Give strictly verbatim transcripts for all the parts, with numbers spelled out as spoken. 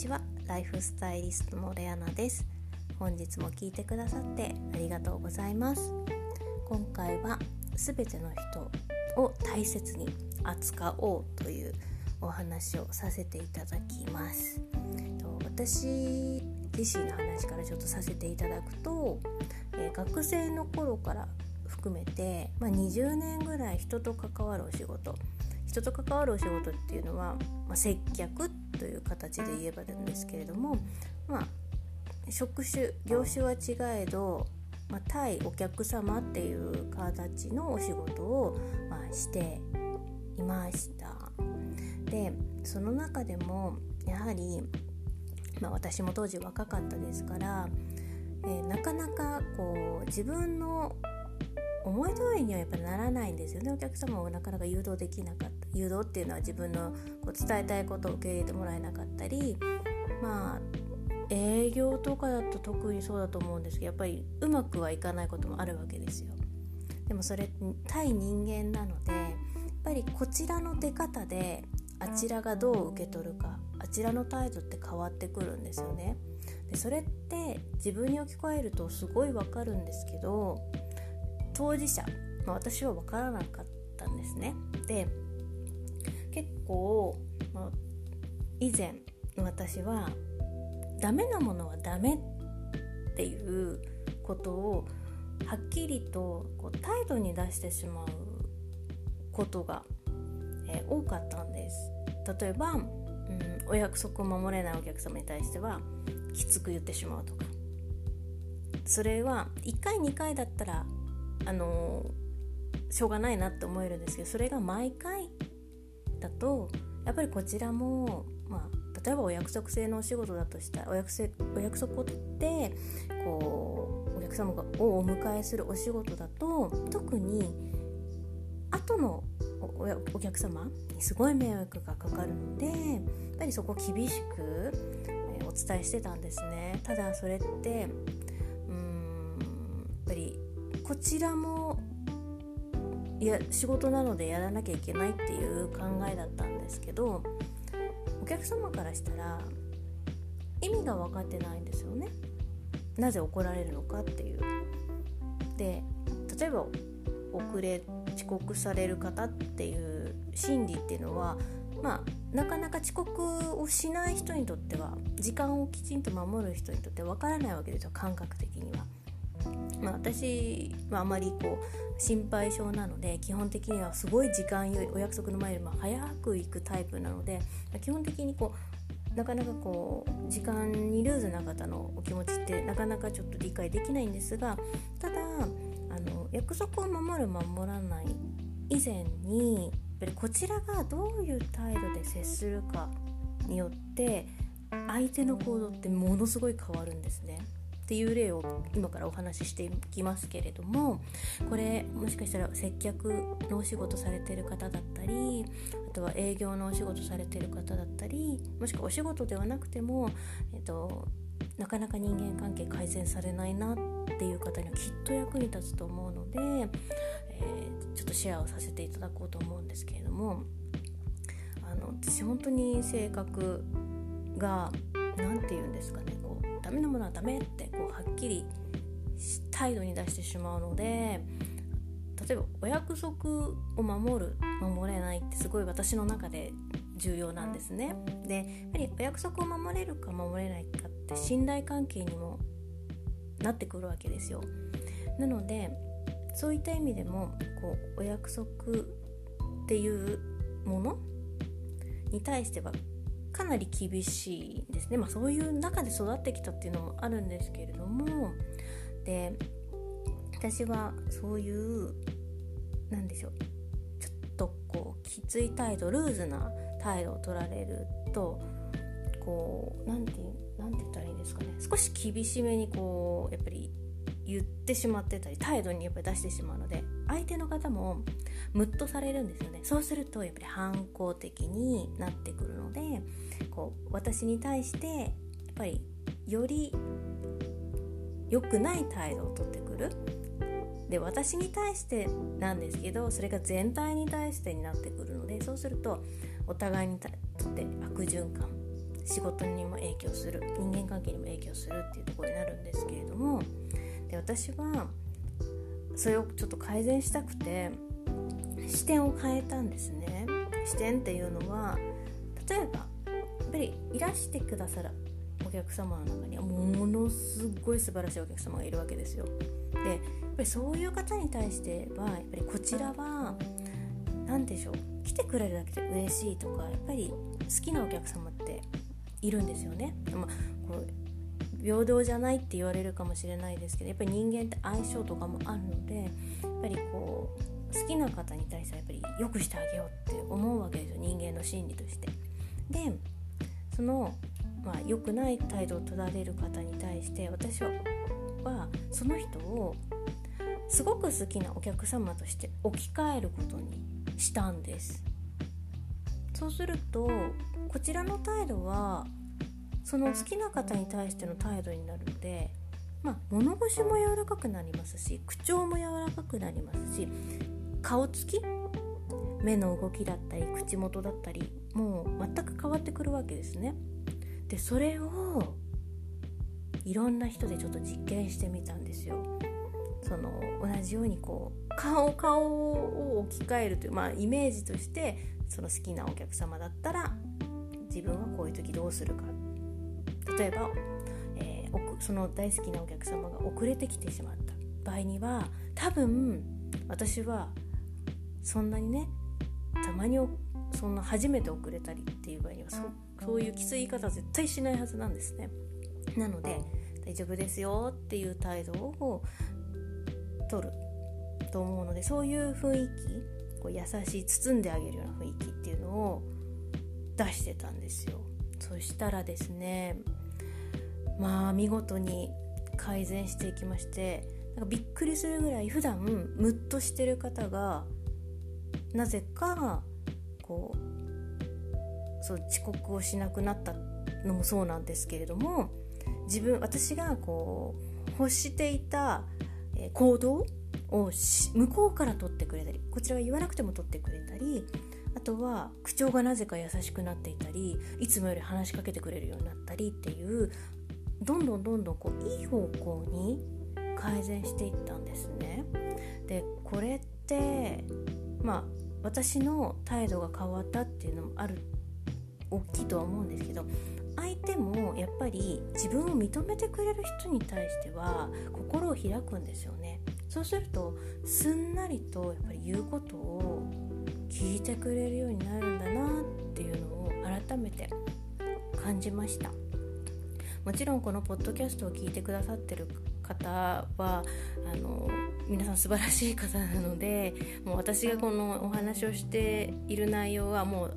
ちは、ライフスタイリストのレアナです。本日も聞いてくださってありがとうございます。今回はすべての人を大切に扱おうというお話をさせていただきます。私自身の話からちょっとさせていただくと、学生の頃から含めて、まあ、にじゅうねんぐらい人と関わるお仕事人と関わるお仕事っていうのは、まあ、接客という形で言えばなんですけれども、まあ、職種業種は違えど、まあ、対お客様っていう形のお仕事を、まあ、していました。で、その中でもやはり、まあ、私も当時若かったですから、えー、なかなかこう自分の思い通りにはやっぱりならないんですよね。お客様をなかなか誘導できなかった。誘導っていうのは自分のこう伝えたいことを受け入れてもらえなかったり、まあ営業とかだと特にそうだと思うんですけど、やっぱりうまくはいかないこともあるわけですよ。でもそれ対人間なので、やっぱりこちらの出方であちらがどう受け取るか、あちらの態度って変わってくるんですよね。でそれって自分に置き換えるとすごいわかるんですけど、当事者、まあ、私は分からなかったんですね。で、結構、まあ、以前私はダメなものはダメっていうことをはっきりとこう態度に出してしまうことが、えー、多かったんです。例えば、うん、お約束を守れないお客様に対してはきつく言ってしまうとか、それはいっかいにかいだったらあのしょうがないなって思えるんですけど、それが毎回だとやっぱりこちらも、まあ、例えばお約束制のお仕事だとしたらお 約, お約束を取ってこうお客様をお迎えするお仕事だと、特に後の お, お客様にすごい迷惑がかかるので、やっぱりそこを厳しくお伝えしてたんですね。ただそれってうーんやっぱりこちらもいや仕事なのでやらなきゃいけないっていう考えだったんですけど、お客様からしたら意味が分かってないんですよね。なぜ怒られるのかっていう。で、例えば遅れ遅刻される方っていう心理っていうのは、まあ、なかなか遅刻をしない人にとっては、時間をきちんと守る人にとっては分からないわけですよ、感覚的には。まあ、私はあまりこう心配性なので、基本的にはすごい時間よりお約束の前よりも早く行くタイプなので、基本的にこうなかなかこう時間にルーズな方のお気持ちってなかなかちょっと理解できないんですが、ただあの約束を守る守らない以前に、やっぱりこちらがどういう態度で接するかによって相手の行動ってものすごい変わるんですねっていう例を今からお話ししていきますけれども、これもしかしたら接客のお仕事されている方だったり、あとは営業のお仕事されている方だったり、もしくはお仕事ではなくても、えっと、なかなか人間関係改善されないなっていう方にはきっと役に立つと思うので、えー、ちょっとシェアをさせていただこうと思うんですけれども、あの私本当に性格がなんていうんですかね、こうダメなものはダメってこうはっきり態度に出してしまうので、例えばお約束を守る守れないってすごい私の中で重要なんですね。で、やっぱりお約束を守れるか守れないかって信頼関係にもなってくるわけですよ。なのでそういった意味でもこうお約束っていうものに対してはかなり厳しいですね。まあ、そういう中で育ってきたっていうのもあるんですけれども、で私はそういうなんでしょうちょっとこうきつい態度、ルーズな態度を取られると、こうなんてなんて言ったらいいんですかね、少し厳しめにこうやっぱり言ってしまってたり、態度にやっぱり出してしまうので、相手の方もムッとされるんですよね。そうするとやっぱり反抗的になってくるので、こう私に対してやっぱりより良くない態度をとってくる。で、私に対してなんですけど、それが全体に対してになってくるので、そうするとお互いにとって悪循環仕事にも影響する、人間関係にも影響するっていうところになるんですけれども、で私はそれをちょっと改善したくて視点を変えたんですね。視点っていうのは、例えばやっぱりいらしてくださるお客様の中にはものすごい素晴らしいお客様がいるわけですよ。で、やっぱりそういう方に対してはやっぱりこちらは何でしょう、来てくれるだけで嬉しいとか、やっぱり好きなお客様っているんですよね。まあ、こう平等じゃないって言われるかもしれないですけど、やっぱり人間って相性とかもあるので、やっぱりこう好きな方に対してやっぱり良くしてあげようって思うわけですよ、人間の心理として。で、そのまあ、良くない態度を取られる方に対して、私はその人をすごく好きなお客様として置き換えることにしたんです。そうするとこちらの態度はその好きな方に対しての態度になるので、まあ、物腰も柔らかくなりますし、口調も柔らかくなりますし、顔つき、目の動きだったり口元だったり、もう全く変わってくるわけですね。でそれをいろんな人でちょっと実験してみたんですよ。その同じようにこう顔顔を置き換えるという、まあ、イメージとして、その好きなお客様だったら自分はこういう時どうするか、例えば、えー、その大好きなお客様が遅れてきてしまった場合には、多分私はそんなにね、たまにそんな初めて遅れたりっていう場合には そ, そういうきつい言い方は絶対しないはずなんですね。なので大丈夫ですよっていう態度を取ると思うので、そういう雰囲気、こう優しい、包んであげるような雰囲気っていうのを出してたんですよ。そしたらですね、まあ見事に改善していきまして、なんかびっくりするぐらい普段ムッとしてる方が、なぜかこうそう遅刻をしなくなったのもそうなんですけれども、自分私がこう欲していた行動を向こうから取ってくれたり、こちらが言わなくても取ってくれたり、あとは口調がなぜか優しくなっていたり、いつもより話しかけてくれるようになったりっていう、どんどんどんどんこういい方向に改善していったんですね。でこれってまあ私の態度が変わったっていうのもある、大きいとは思うんですけど、相手もやっぱり自分を認めてくれる人に対しては心を開くんですよね。そうするとすんなりとやっぱり言うことを聞いてくれるようになるんだなっていうのを改めて感じました。もちろんこのポッドキャストを聞いてくださってる方はあの皆さん素晴らしい方なので、もう私がこのお話をしている内容はもう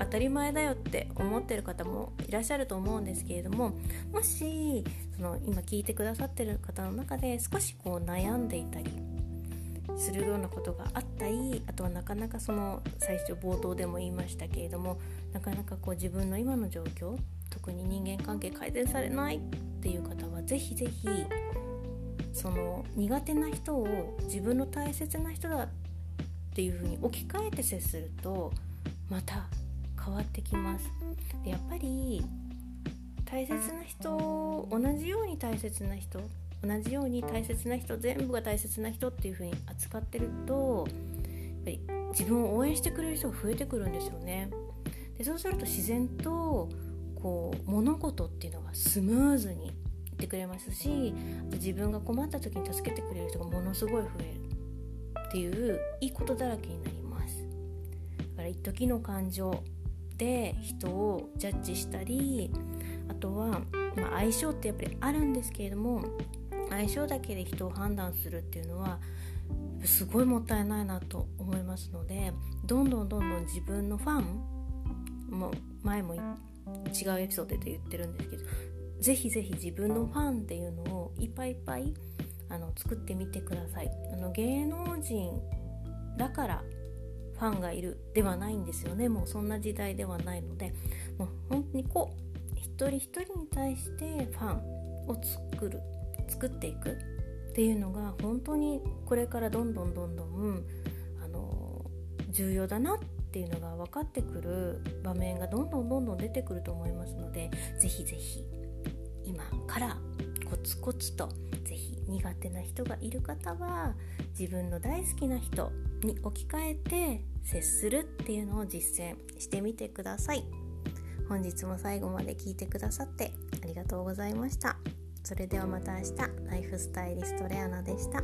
当たり前だよって思ってる方もいらっしゃると思うんですけれども、もしその今聞いてくださってる方の中で少しこう悩んでいたりするようなことがあったり、あとはなかなかその最初冒頭でも言いましたけれども、なかなかこう自分の今の状況、特に人間関係改善されないっていう方は、ぜひぜひその苦手な人を自分の大切な人だっていう風に置き換えて接するとまた変わってきます。でやっぱり大切な人、同じように大切な人、同じように大切な人、全部が大切な人っていう風に扱ってると、やっぱり自分を応援してくれる人が増えてくるんですよね。でそうすると自然とこう物事っていうのがスムーズにいってくれますし、自分が困った時に助けてくれる人がものすごい増えるっていういいことだらけになります。だから一時の感情で人をジャッジしたり、あとは、まあ、相性ってやっぱりあるんですけれども、相性だけで人を判断するっていうのはすごいもったいないなと思いますので、どんどんどんどん自分のファンも、前も違うエピソードで言ってるんですけど、ぜひぜひ自分のファンっていうのをいっぱいいっぱいあの作ってみてください。あの芸能人だからファンがいるではないんですよね。もうそんな時代ではないので、もう本当にこう一人一人に対してファンを作る作っていくっていうのが本当にこれからどんどんどんどんあの重要だなっっていうのが分かってくる場面がどんどんどんどん出てくると思いますので、ぜひぜひ今からコツコツと、ぜひ苦手な人がいる方は自分の大好きな人に置き換えて接するっていうのを実践してみてください。本日も最後まで聞いてくださってありがとうございました。それではまた明日、ライフスタイリストレアナでした。